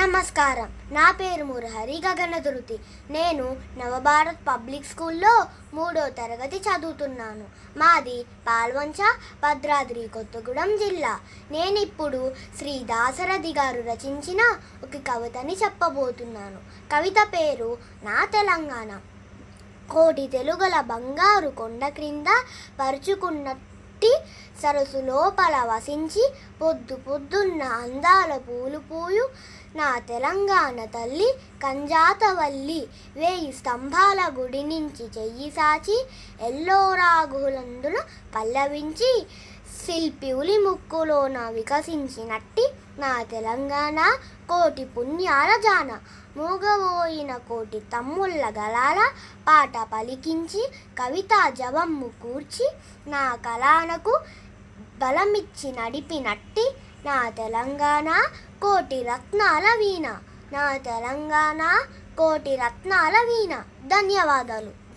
నమస్కారం, నా పేరు మురహరి గగనధృతి. నేను నవభారత్ పబ్లిక్ స్కూల్లో 3వ తరగతి చదువుతున్నాను. మాది పాల్వంచ భద్రాద్రి కొత్తగూడెం జిల్లా. నేనిప్పుడు శ్రీ దాసరథి గారు రచించిన ఒక కవితని చెప్పబోతున్నాను. కవిత పేరు నా తెలంగాణ. కోటి తెలుగుల బంగారు కొండ క్రింద పరుచుకున్న సరసు లోపల వసించి పొద్దు పొద్దున్న అందాల పూలు పూయు నా తెలంగాణ తల్లి కంజాతవల్లి. 1000 స్తంభాల గుడి నుంచి చెయ్యి సాచి ఎల్లో రాగులందున పల్లవించి శిల్పివులి ముక్కులోన వికసించినట్టి నా తెలంగాణ కోటి పుణ్యాల జాన. మూగబోయిన కోటి తమ్ముళ్ళ గలాల పాట పలికించి కవితా జవమ్ము కూర్చి నా కళానకు బలమిచ్చి నడిపినట్టి నా తెలంగాణ కోటి రత్నాల వీణ. నా తెలంగాణ కోటి రత్నాల వీణ. ధన్యవాదాలు.